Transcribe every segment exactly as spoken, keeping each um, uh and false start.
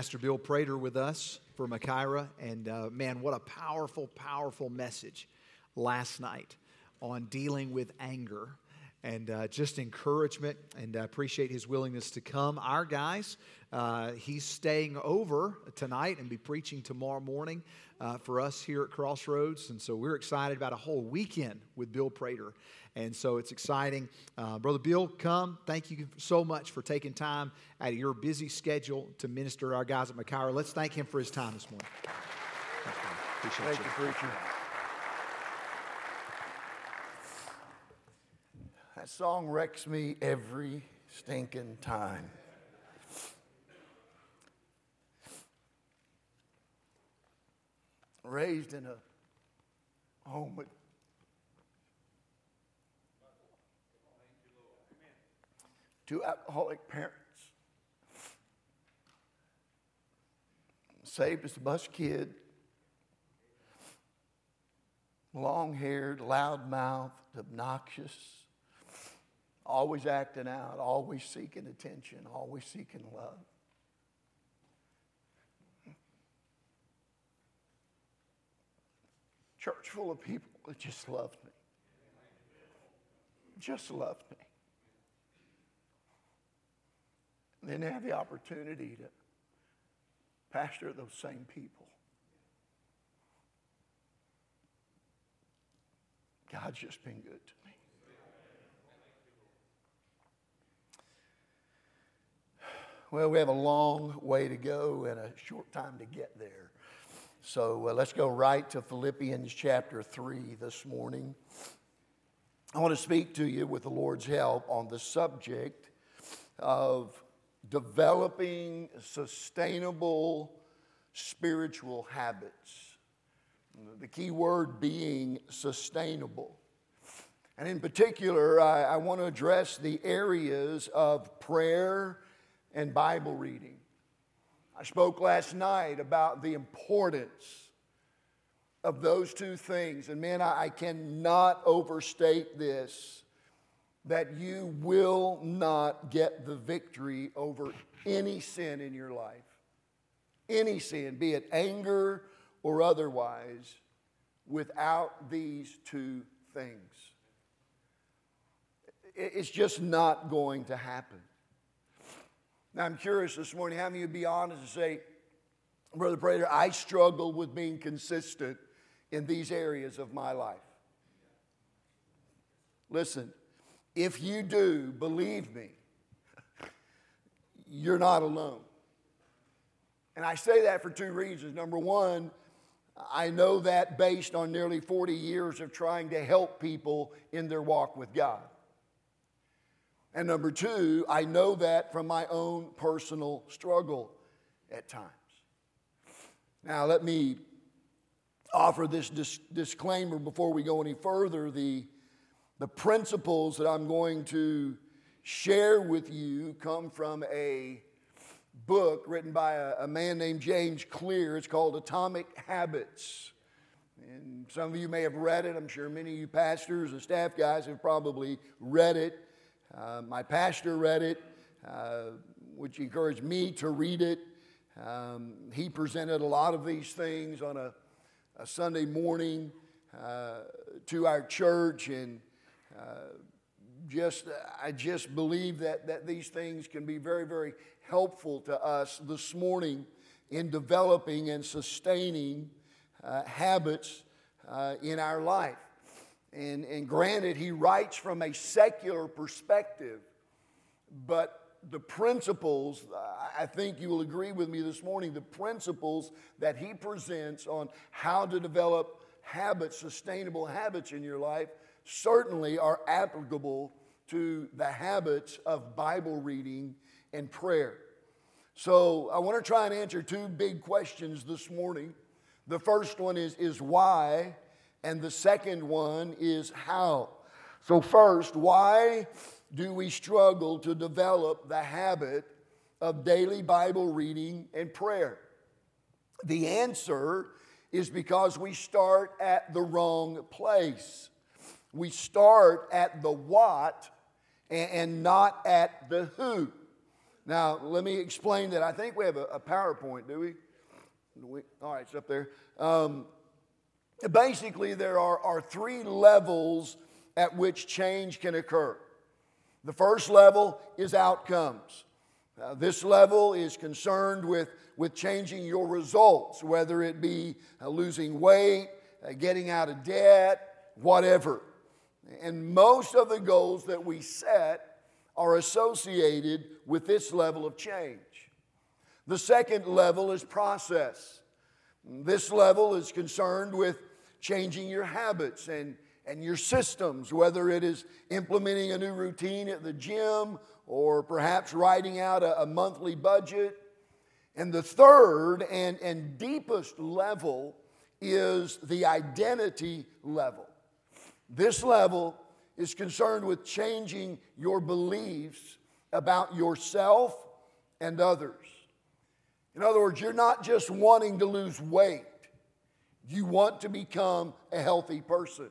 Pastor Bill Prater with us for Makaira, and uh, man, what a powerful, powerful message last night on dealing with anger and uh, just encouragement, and I appreciate his willingness to come. Our guys, uh, he's staying over tonight and be preaching tomorrow morning uh, for us here at Crossroads, and so we're excited about a whole weekend with Bill Prater, and so it's exciting. Uh, Brother Bill, come. Thank you so much for taking time out of your busy schedule to minister to our guys at Makaira. Let's thank him for his time this morning. Thank you, appreciate thank you. you, preacher. That song wrecks me every stinking time. Raised in a home with two alcoholic parents. Saved as a bus kid. Long-haired, loud-mouthed, obnoxious. Always acting out, always seeking attention, always seeking love. Church full of people that just loved me. Just loved me. And then they have the opportunity to pastor those same people. God's just been good to me. Well, we have a long way to go and a short time to get there. So uh, let's go right to Philippians chapter three this morning. I want to speak to you with the Lord's help on the subject of developing sustainable spiritual habits. The key word being sustainable. And in particular, I, I want to address the areas of prayer and Bible reading. I spoke last night about the importance of those two things. And man, I, I cannot overstate this, that you will not get the victory over any sin in your life. Any sin, be it anger or otherwise, without these two things. It, it's just not going to happen. Now, I'm curious this morning, how many of you be honest and say, Brother Prater, I struggle with being consistent in these areas of my life? Listen, if you do, believe me, you're not alone. And I say that for two reasons. Number one, I know that based on nearly forty years of trying to help people in their walk with God. And number two, I know that from my own personal struggle at times. Now, let me offer this dis- disclaimer before we go any further. The, the principles that I'm going to share with you come from a book written by a, a man named James Clear. It's called Atomic Habits. And some of you may have read it. I'm sure many of you pastors and staff guys have probably read it. Uh, my pastor read it, uh, which encouraged me to read it. Um, he presented a lot of these things on a, a Sunday morning uh, to our church, and uh, just I just believe that, that these things can be very, very helpful to us this morning in developing and sustaining uh, habits uh, in our life. And, and granted, he writes from a secular perspective, but the principles, I think you will agree with me this morning, the principles that he presents on how to develop habits, sustainable habits in your life, certainly are applicable to the habits of Bible reading and prayer. So I want to try and answer two big questions this morning. The first one is, is why? And the second one is how. So first, why do we struggle to develop the habit of daily Bible reading and prayer? The answer is because we start at the wrong place. We start at the what and not at the who. Now, let me explain that. I think we have a, a PowerPoint, do we? do we? All right, it's up there. Um, basically, there are, are three levels at which change can occur. The first level is outcomes. Uh, this level is concerned with, with changing your results, whether it be uh, losing weight, uh, getting out of debt, whatever. And most of the goals that we set are associated with this level of change. The second level is process. This level is concerned with changing your habits and, and your systems, whether it is implementing a new routine at the gym or perhaps writing out a, a monthly budget. And the third and, and deepest level is the identity level. This level is concerned with changing your beliefs about yourself and others. In other words, you're not just wanting to lose weight. You want to become a healthy person.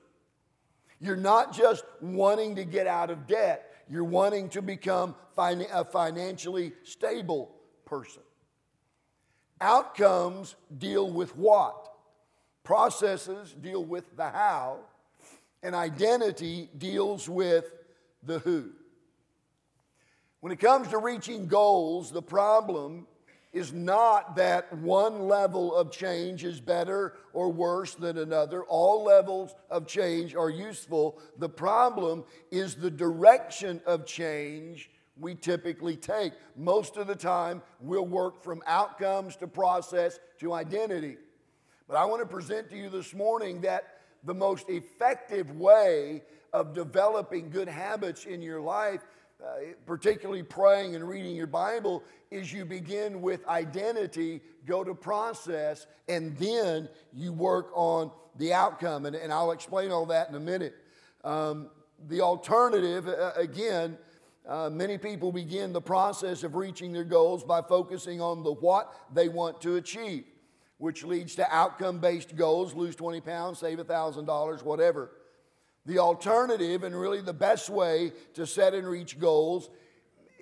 You're not just wanting to get out of debt. You're wanting to become fin- a financially stable person. Outcomes deal with what? Processes deal with the how. And identity deals with the who. When it comes to reaching goals, the problem is not that one level of change is better or worse than another. All levels of change are useful. The problem is the direction of change we typically take. Most of the time, we'll work from outcomes to process to identity. But I want to present to you this morning that the most effective way of developing good habits in your life, uh, particularly praying and reading your Bible, is you begin with identity, go to process, and then you work on the outcome. And, and I'll explain all that in a minute. Um, the alternative, uh, again, uh, many people begin the process of reaching their goals by focusing on the what they want to achieve, which leads to outcome-based goals, lose twenty pounds, save one thousand dollars, whatever. The alternative and really the best way to set and reach goals,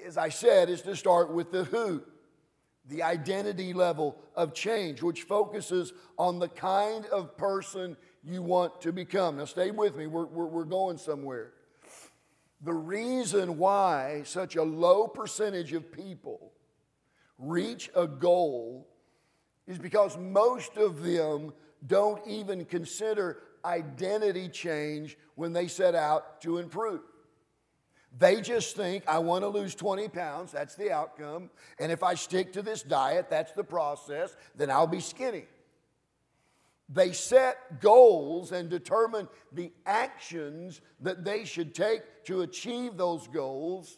as I said, is to start with the who, the identity level of change, which focuses on the kind of person you want to become. Now stay with me, we're, we're, we're going somewhere. The reason why such a low percentage of people reach a goal is because most of them don't even consider identity change when they set out to improve. They just think, I want to lose twenty pounds, that's the outcome, and if I stick to this diet, that's the process, then I'll be skinny. They set goals and determine the actions that they should take to achieve those goals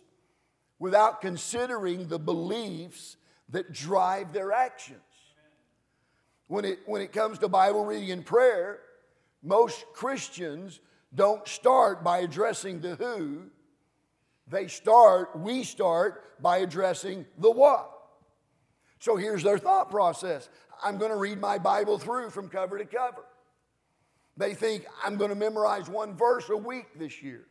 without considering the beliefs that drive their actions. When it, when it comes to Bible reading and prayer, most Christians don't start by addressing the who. They start, we start by addressing the what. So here's their thought process. I'm going to read my Bible through from cover to cover. They think I'm going to memorize one verse a week this year.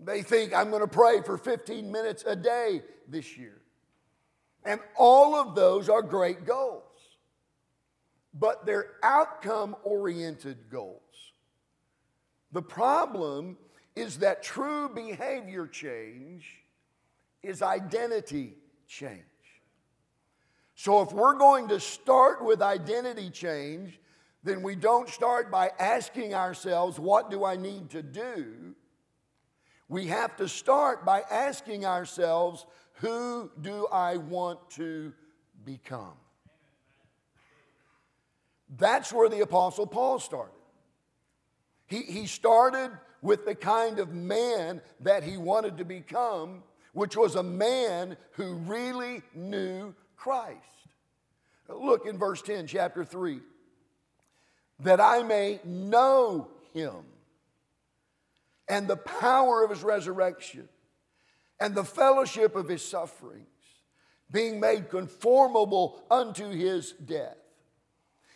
They think I'm going to pray for fifteen minutes a day this year. And all of those are great goals, but they're outcome-oriented goals. The problem is that true behavior change is identity change. So if we're going to start with identity change, then we don't start by asking ourselves, what do I need to do? We have to start by asking ourselves, who do I want to become? That's where the Apostle Paul started. He, he started with the kind of man that he wanted to become, which was a man who really knew Christ. Look in verse ten, chapter three. That I may know him and the power of his resurrection and the fellowship of his sufferings, being made conformable unto his death.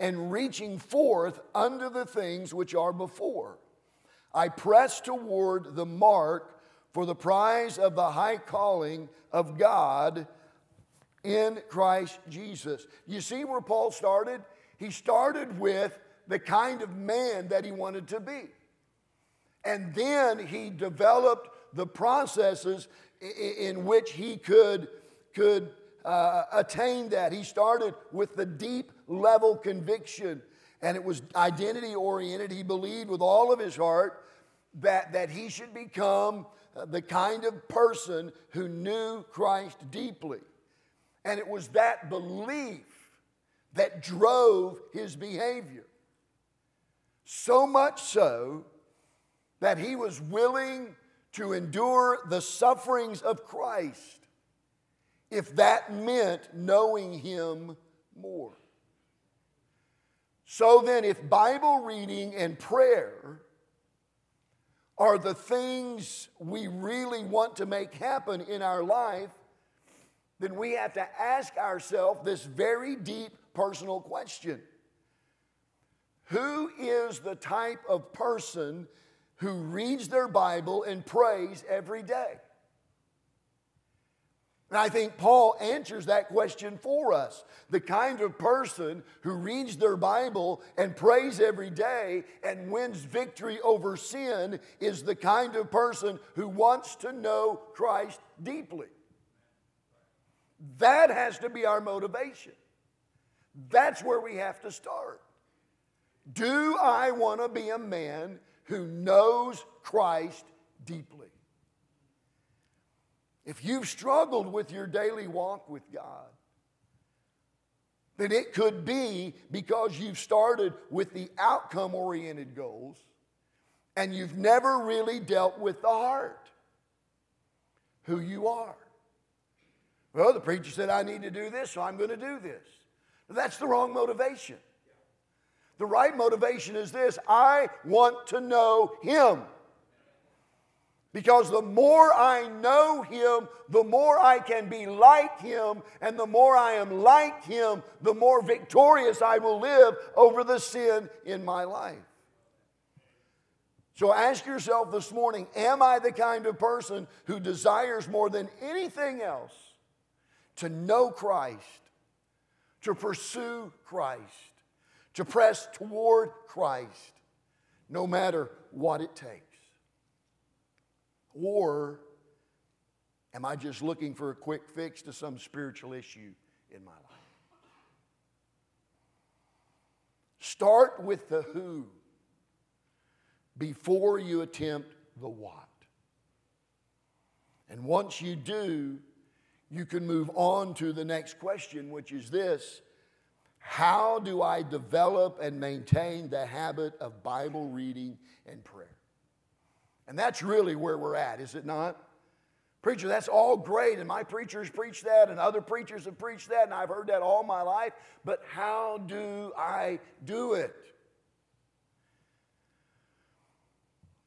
and reaching forth unto the things which are before. I press toward the mark for the prize of the high calling of God in Christ Jesus. You see where Paul started? He started with the kind of man that he wanted to be. And then he developed the processes in which he could, could uh, attain that. He started with the deep level conviction, and it was identity-oriented. He believed with all of his heart that, that he should become the kind of person who knew Christ deeply. And it was that belief that drove his behavior. So much so that he was willing to endure the sufferings of Christ if that meant knowing him more. So then, if Bible reading and prayer are the things we really want to make happen in our life, then we have to ask ourselves this very deep personal question. Who is the type of person who reads their Bible and prays every day? And I think Paul answers that question for us. The kind of person who reads their Bible and prays every day and wins victory over sin is the kind of person who wants to know Christ deeply. That has to be our motivation. That's where we have to start. Do I want to be a man who knows Christ deeply? If you've struggled with your daily walk with God, then it could be because you've started with the outcome-oriented goals and you've never really dealt with the heart, who you are. Well, the preacher said, I need to do this, so I'm going to do this. That's the wrong motivation. The right motivation is this: I want to know him. Because the more I know him, the more I can be like him, and the more I am like him, the more victorious I will live over the sin in my life. So ask yourself this morning, am I the kind of person who desires more than anything else to know Christ, to pursue Christ, to press toward Christ, no matter what it takes? Or am I just looking for a quick fix to some spiritual issue in my life? Start with the who before you attempt the what. And once you do, you can move on to the next question, which is this: how do I develop and maintain the habit of Bible reading and prayer? And that's really where we're at, is it not? Preacher, that's all great, and my preachers preach that, and other preachers have preached that, and I've heard that all my life, but how do I do it?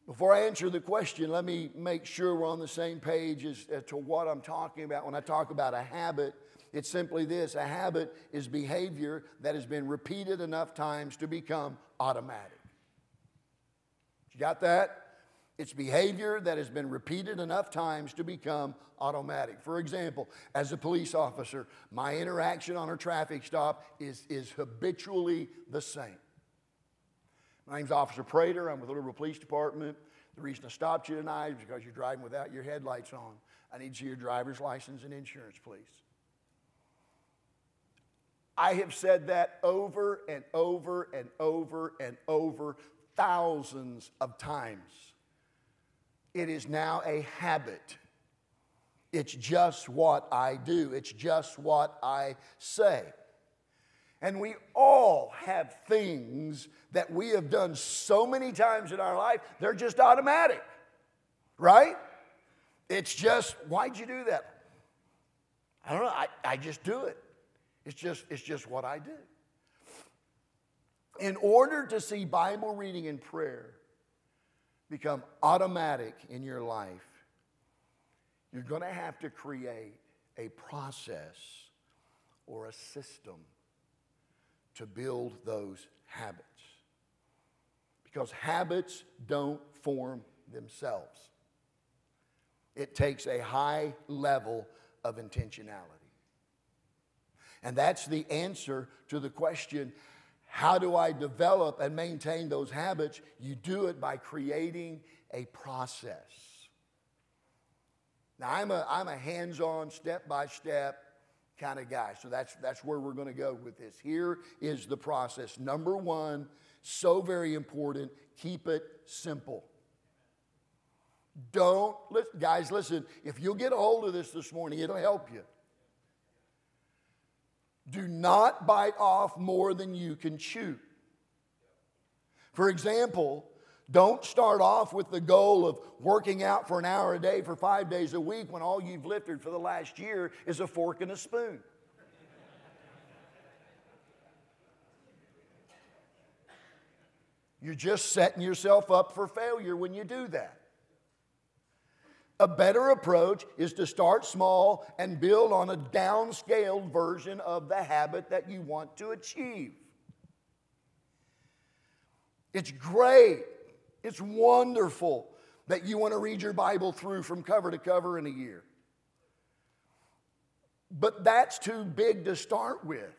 Before I answer the question, let me make sure we're on the same page as, as to what I'm talking about when I talk about a habit. It's simply this: a habit is behavior that has been repeated enough times to become automatic. You got that? It's behavior that has been repeated enough times to become automatic. For example, as a police officer, my interaction on a traffic stop is, is habitually the same. My name's Officer Prater. I'm with the Liberal Police Department. The reason I stopped you tonight is because you're driving without your headlights on. I need to see your driver's license and insurance, please. I have said that over and over and over and over thousands of times. It is now a habit. It's just what I do. It's just what I say. And we all have things that we have done so many times in our life, they're just automatic, right? It's just, why'd you do that? I I don't know. I, I just do it. It's just, it's just what I do. In order to see Bible reading and prayer become automatic in your life, you're going to have to create a process or a system to build those habits. Because habits don't form themselves. It takes a high level of intentionality. And that's the answer to the question, how do I develop and maintain those habits? You do it by creating a process. Now, I'm a, I'm a hands-on, step-by-step kind of guy. So that's, that's where we're going to go with this. Here is the process. Number one, so very important, keep it simple. Don't, guys, listen, if you'll get a hold of this this morning, it'll help you. Do not bite off more than you can chew. For example, don't start off with the goal of working out for an hour a day for five days a week when all you've lifted for the last year is a fork and a spoon. You're just setting yourself up for failure when you do that. A better approach is to start small and build on a downscaled version of the habit that you want to achieve. It's great. It's wonderful that you want to read your Bible through from cover to cover in a year. But that's too big to start with,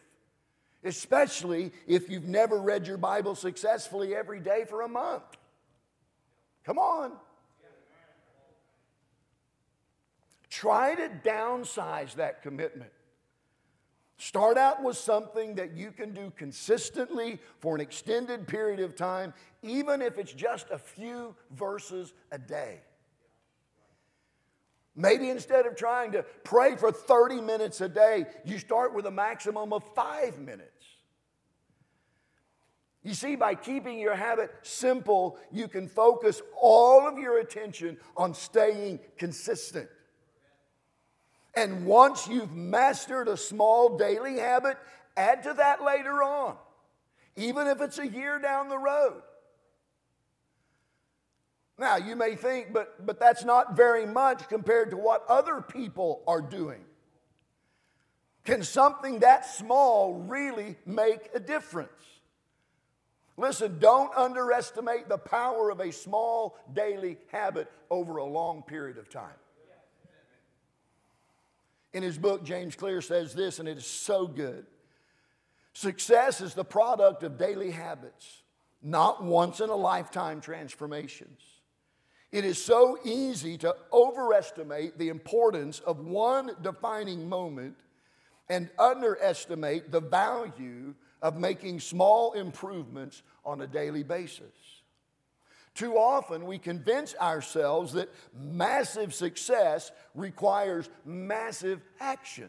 especially if you've never read your Bible successfully every day for a month. Come on. Try to downsize that commitment. Start out with something that you can do consistently for an extended period of time, even if it's just a few verses a day. Maybe instead of trying to pray for thirty minutes a day, you start with a maximum of five minutes. You see, by keeping your habit simple, you can focus all of your attention on staying consistent. And once you've mastered a small daily habit, add to that later on, even if it's a year down the road. Now, you may think, but, but that's not very much compared to what other people are doing. Can something that small really make a difference? Listen, don't underestimate the power of a small daily habit over a long period of time. In his book, James Clear says this, and it is so good. Success is the product of daily habits, not once-in-a-lifetime transformations. It is so easy to overestimate the importance of one defining moment and underestimate the value of making small improvements on a daily basis. Too often we convince ourselves that massive success requires massive action.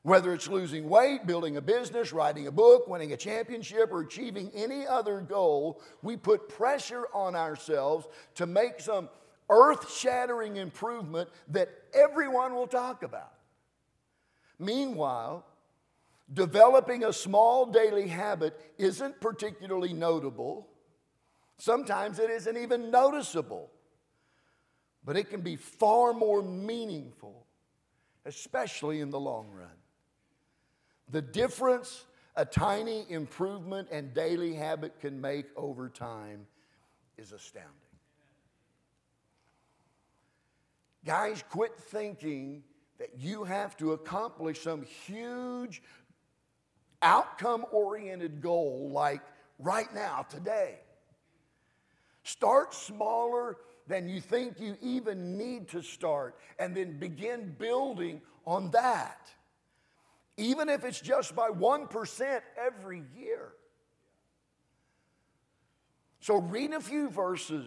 Whether it's losing weight, building a business, writing a book, winning a championship, or achieving any other goal, we put pressure on ourselves to make some earth-shattering improvement that everyone will talk about. Meanwhile, developing a small daily habit isn't particularly notable. Sometimes it isn't even noticeable, but it can be far more meaningful, especially in the long run. The difference a tiny improvement and daily habit can make over time is astounding. Guys, quit thinking that you have to accomplish some huge outcome-oriented goal like right now, today. Start smaller than you think you even need to start, and then begin building on that, even if it's just by one percent every year. So read a few verses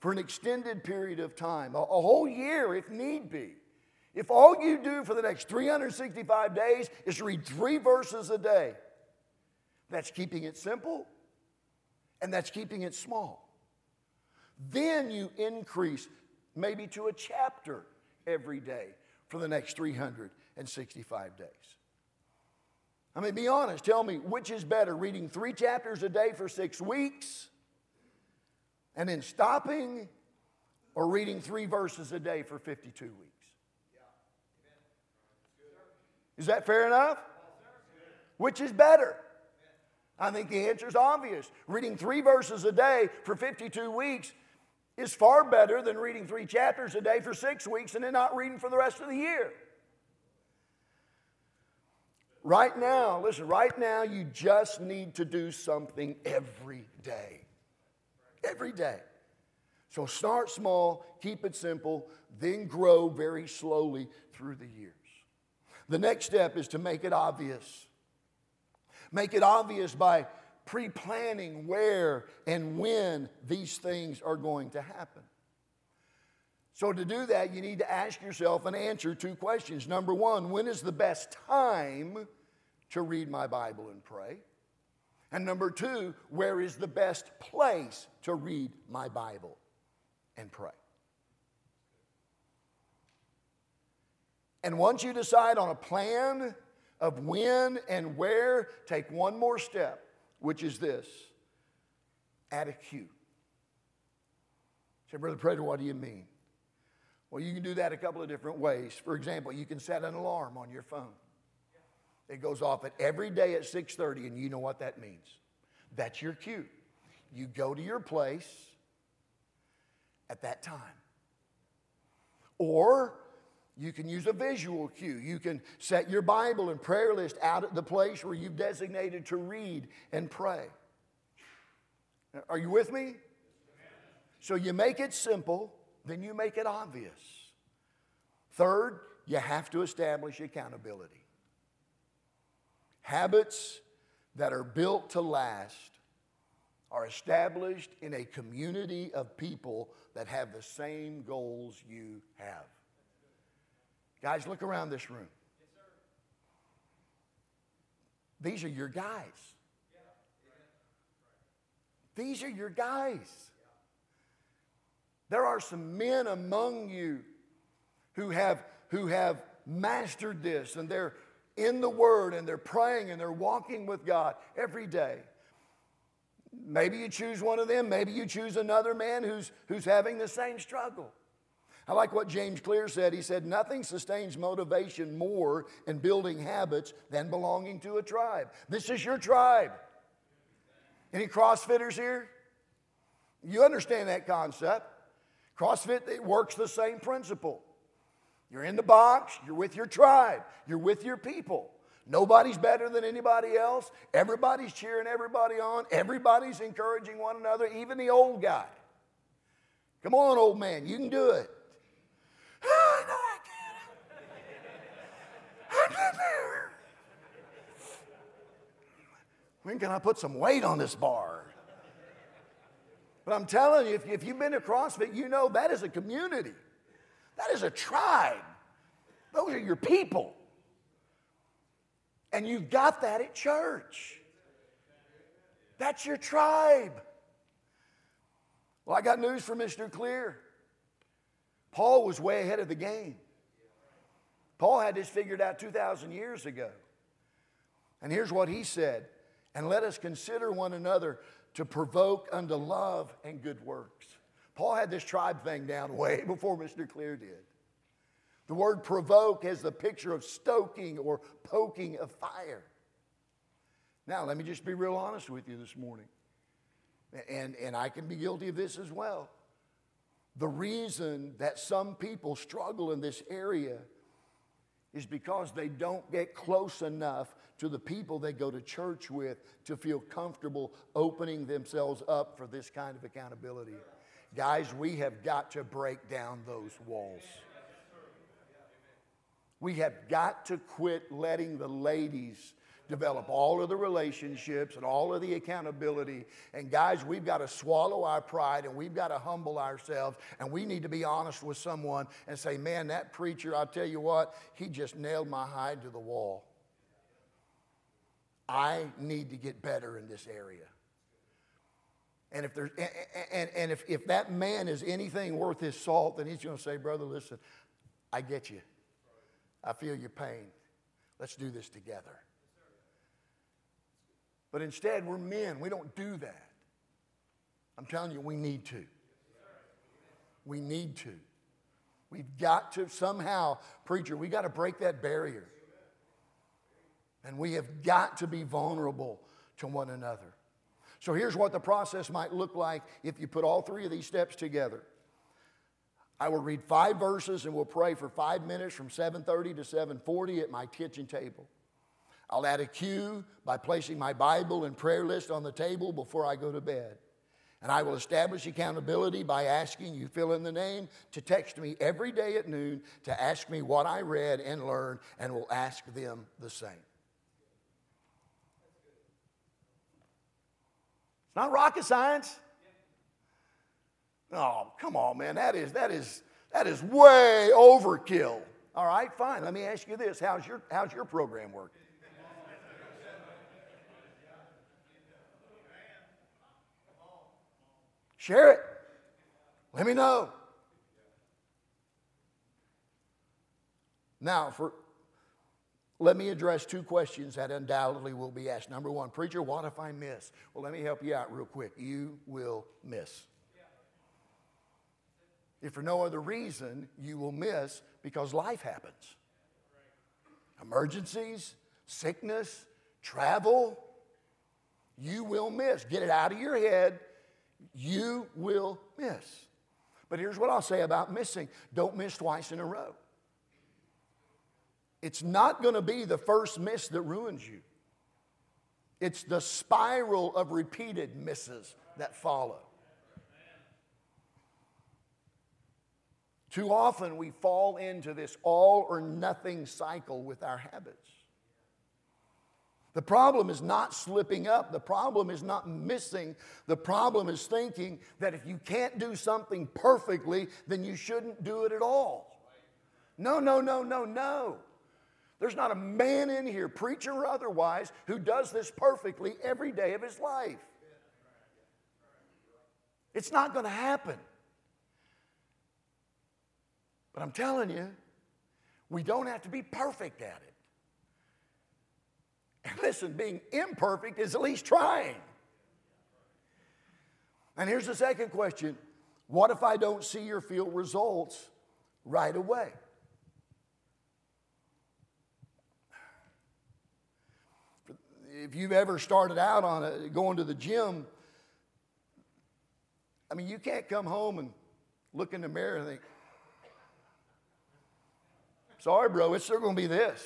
for an extended period of time, a, a whole year if need be. If all you do for the next three hundred sixty-five days is read three verses a day, that's keeping it simple, and that's keeping it small. Then you increase maybe to a chapter every day for the next 365 and sixty-five days. I mean, be honest. Tell me, which is better, reading three chapters a day for six weeks and then stopping, or reading three verses a day for fifty-two weeks? Is that fair enough? Which is better? I think the answer is obvious. Reading three verses a day for fifty-two weeks is far better than reading three chapters a day for six weeks and then not reading for the rest of the year. Right now, listen, right now you just need to do something every day. Every day. So start small, keep it simple, then grow very slowly through the years. The next step is to make it obvious. Make it obvious by pre-planning where and when these things are going to happen. So to do that, you need to ask yourself and answer two questions. Number one, when is the best time to read my Bible and pray? And number two, where is the best place to read my Bible and pray? And once you decide on a plan of when and where, take one more step, which is this: add a cue. Say, Brother Prater, what do you mean? Well, you can do that a couple of different ways. For example, you can set an alarm on your phone. It goes off at every day at six thirty, and you know what that means. That's your cue. You go to your place at that time. Or you can use a visual cue. You can set your Bible and prayer list out at the place where you've designated to read and pray. Are you with me? So you make it simple, then you make it obvious. Third, you have to establish accountability. Habits that are built to last are established in a community of people that have the same goals you have. Guys, look around this room. These are your guys. These are your guys. There are some men among you who have, who have mastered this, and they're in the Word, and they're praying, and they're walking with God every day. Maybe you choose one of them. Maybe you choose another man who's, who's having the same struggle. I like what James Clear said. He said, nothing sustains motivation more in building habits than belonging to a tribe. This is your tribe. Any CrossFitters here? You understand that concept. CrossFit, it works the same principle. You're in the box, you're with your tribe, you're with your people. Nobody's better than anybody else. Everybody's cheering everybody on. Everybody's encouraging one another, even the old guy. Come on, old man, you can do it. Oh, no, I can't. I'm getting there. When can I put some weight on this bar? But I'm telling you, if, if you've been to CrossFit, you know that is a community. That is a tribe. Those are your people. And you've got that at church. That's your tribe. Well, I got news for Mister Clear. Paul was way ahead of the game. Paul had this figured out two thousand years ago. And here's what he said: and let us consider one another to provoke unto love and good works. Paul had this tribe thing down way before Mister Clear did. The word provoke has the picture of stoking or poking a fire. Now, let me just be real honest with you this morning. And, and I can be guilty of this as well. The reason that some people struggle in this area is because they don't get close enough to the people they go to church with to feel comfortable opening themselves up for this kind of accountability. Guys, we have got to break down those walls. We have got to quit letting the ladies develop all of the relationships and all of the accountability. And guys, we've got to swallow our pride, and we've got to humble ourselves, and we need to be honest with someone and say, man, that preacher, I'll tell you what, he just nailed my hide to the wall. I need to get better in this area. And if there's and, and if, if that man is anything worth his salt, then he's going to say, brother, listen, I get you. I feel your pain. Let's do this together. But instead, we're men. We don't do that. I'm telling you, we need to. We need to. We've got to somehow, preacher, we got to break that barrier. And we have got to be vulnerable to one another. So here's what the process might look like if you put all three of these steps together. I will read five verses and we'll pray for five minutes from seven thirty to seven forty at my kitchen table. I'll add a cue by placing my Bible and prayer list on the table before I go to bed. And I will establish accountability by asking you, fill in the name, to text me every day at noon to ask me what I read and learned, and will ask them the same. It's not rocket science. Oh, come on, man. That is, that is, that is way overkill. All right, fine. Let me ask you this. How's your, how's your program working? Share it. Let me know. Now, for let me address two questions that undoubtedly will be asked. Number one, preacher, what if I miss? Well, let me help you out real quick. You will miss. If for no other reason, you will miss because life happens. Emergencies, sickness, travel. You will miss. Get it out of your head. You will miss. But here's what I'll say about missing. Don't miss twice in a row. It's not going to be the first miss that ruins you. It's the spiral of repeated misses that follow. Too often we fall into this all or nothing cycle with our habits. The problem is not slipping up. The problem is not missing. The problem is thinking that if you can't do something perfectly, then you shouldn't do it at all. No, no, no, no, no. There's not a man in here, preacher or otherwise, who does this perfectly every day of his life. It's not going to happen. But I'm telling you, we don't have to be perfect at it. Listen, being imperfect is at least trying. And here's the second question. What if I don't see or feel results right away? If you've ever started out on a, going to the gym, I mean, you can't come home and look in the mirror and think, sorry, bro, it's still going to be this.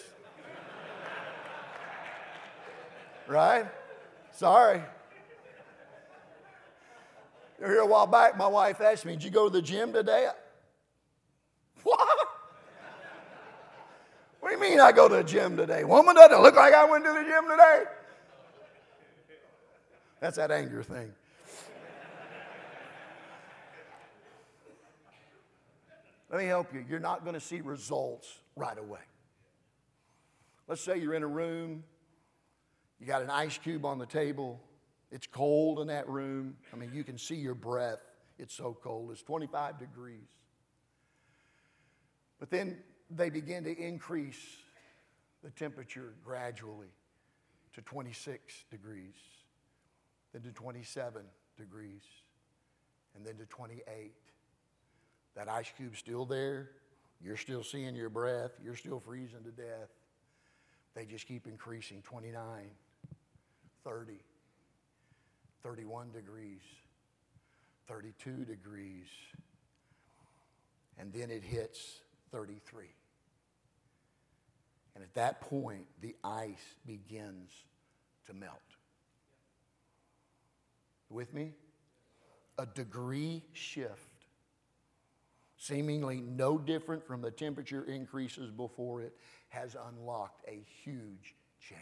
Right? Sorry. Here a while back, my wife asked me, did you go to the gym today? I, what? What do you mean I go to the gym today? Woman, doesn't it look like I went to the gym today? That's that anger thing. Let me help you. You're not going to see results right away. Let's say you're in a room. You got an ice cube on the table. It's cold in that room. I mean, you can see your breath. It's so cold. It's twenty-five degrees. But then they begin to increase the temperature gradually to twenty-six degrees, then to twenty-seven degrees, and then to twenty-eight. That ice cube's still there. You're still seeing your breath. You're still freezing to death. They just keep increasing, twenty-nine, thirty, thirty-one degrees, thirty-two degrees, and then it hits thirty-three. And at that point, the ice begins to melt. With me? A degree shift, seemingly no different from the temperature increases before it, has unlocked a huge change.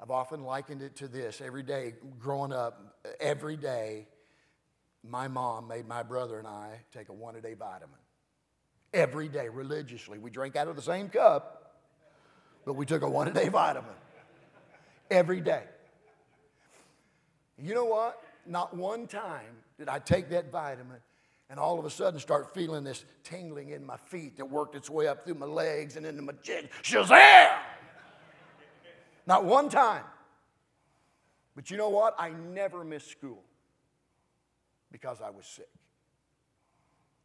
I've often likened it to this. Every day, growing up, every day, my mom made my brother and I take a one-a-day vitamin. Every day, religiously. We drank out of the same cup, but we took a one-a-day vitamin. Every day. You know what? Not one time did I take that vitamin And all of a sudden start feeling this tingling in my feet that worked its way up through my legs and into my jig. Shazam! Not one time. But you know what? I never missed school because I was sick.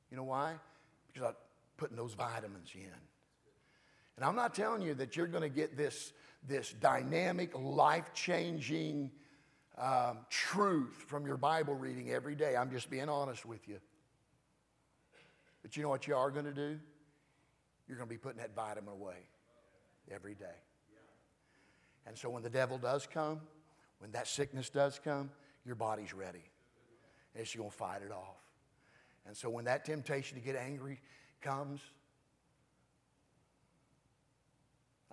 You know why? Because I'm putting those vitamins in. And I'm not telling you that you're going to get this, this dynamic, life-changing um, truth from your Bible reading every day. I'm just being honest with you. But you know what you are going to do? You're going to be putting that vitamin away every day. And so when the devil does come, when that sickness does come, your body's ready. And it's going to fight it off. And so when that temptation to get angry comes,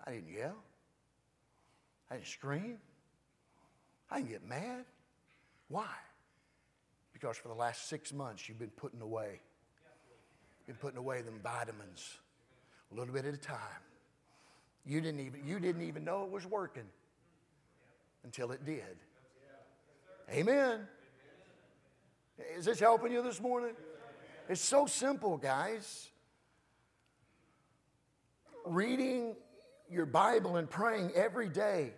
I didn't yell. I didn't scream. I didn't get mad. Why? Because for the last six months, you've been putting away. Been putting away them vitamins, a little bit at a time. You didn't even you didn't even know it was working until it did. Amen. Is this helping you this morning? It's so simple, guys. Reading your Bible and praying every day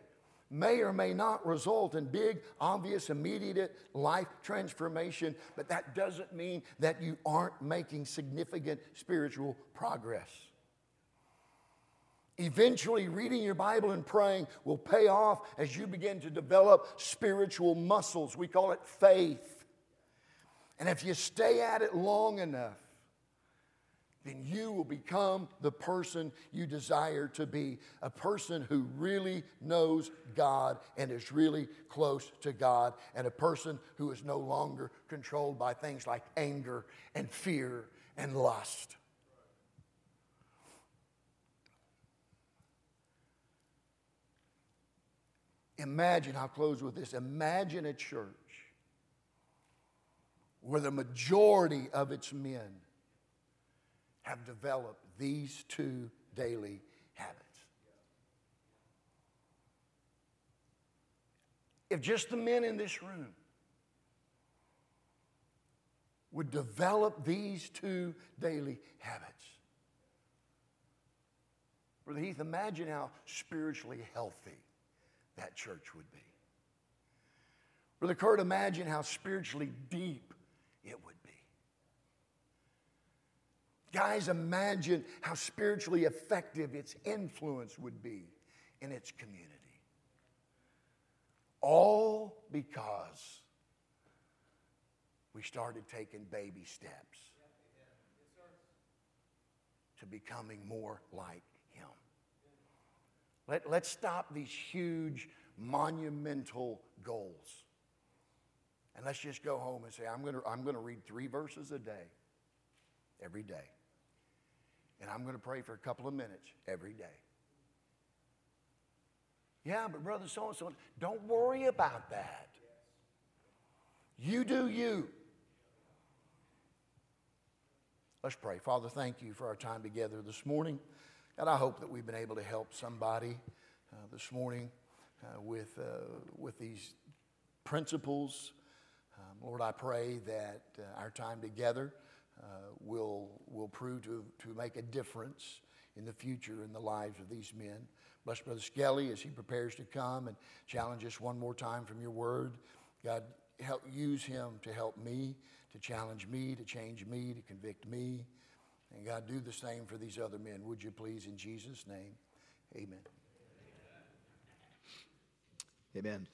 may or may not result in big, obvious, immediate life transformation, but that doesn't mean that you aren't making significant spiritual progress. Eventually, reading your Bible and praying will pay off as you begin to develop spiritual muscles. We call it faith. And if you stay at it long enough, then you will become the person you desire to be, a person who really knows God and is really close to God, and a person who is no longer controlled by things like anger and fear and lust. Imagine, I'll close with this, imagine a church where the majority of its men have developed these two daily habits. If just the men in this room would develop these two daily habits, Brother Heath, imagine how spiritually healthy that church would be. Brother Kurt, imagine how spiritually deep it would be. Guys, imagine how spiritually effective its influence would be in its community. All because we started taking baby steps to becoming more like Him. Let, let's stop these huge, monumental goals. And let's just go home and say, I'm going to I'm going to read three verses a day, every day. And I'm going to pray for a couple of minutes every day. Yeah, but brother so-and-so, don't worry about that. You do you. Let's pray. Father, thank you for our time together this morning. And I hope that we've been able to help somebody uh, this morning uh, with, uh, with these principles. Um, Lord, I pray that uh, our time together Uh, will will prove to, to make a difference in the future in the lives of these men. Bless Brother Skelly as he prepares to come and challenge us one more time from your word. God, help use him to help me, to challenge me, to change me, to convict me. And God, do the same for these other men, would you please, in Jesus' name. Amen. Amen.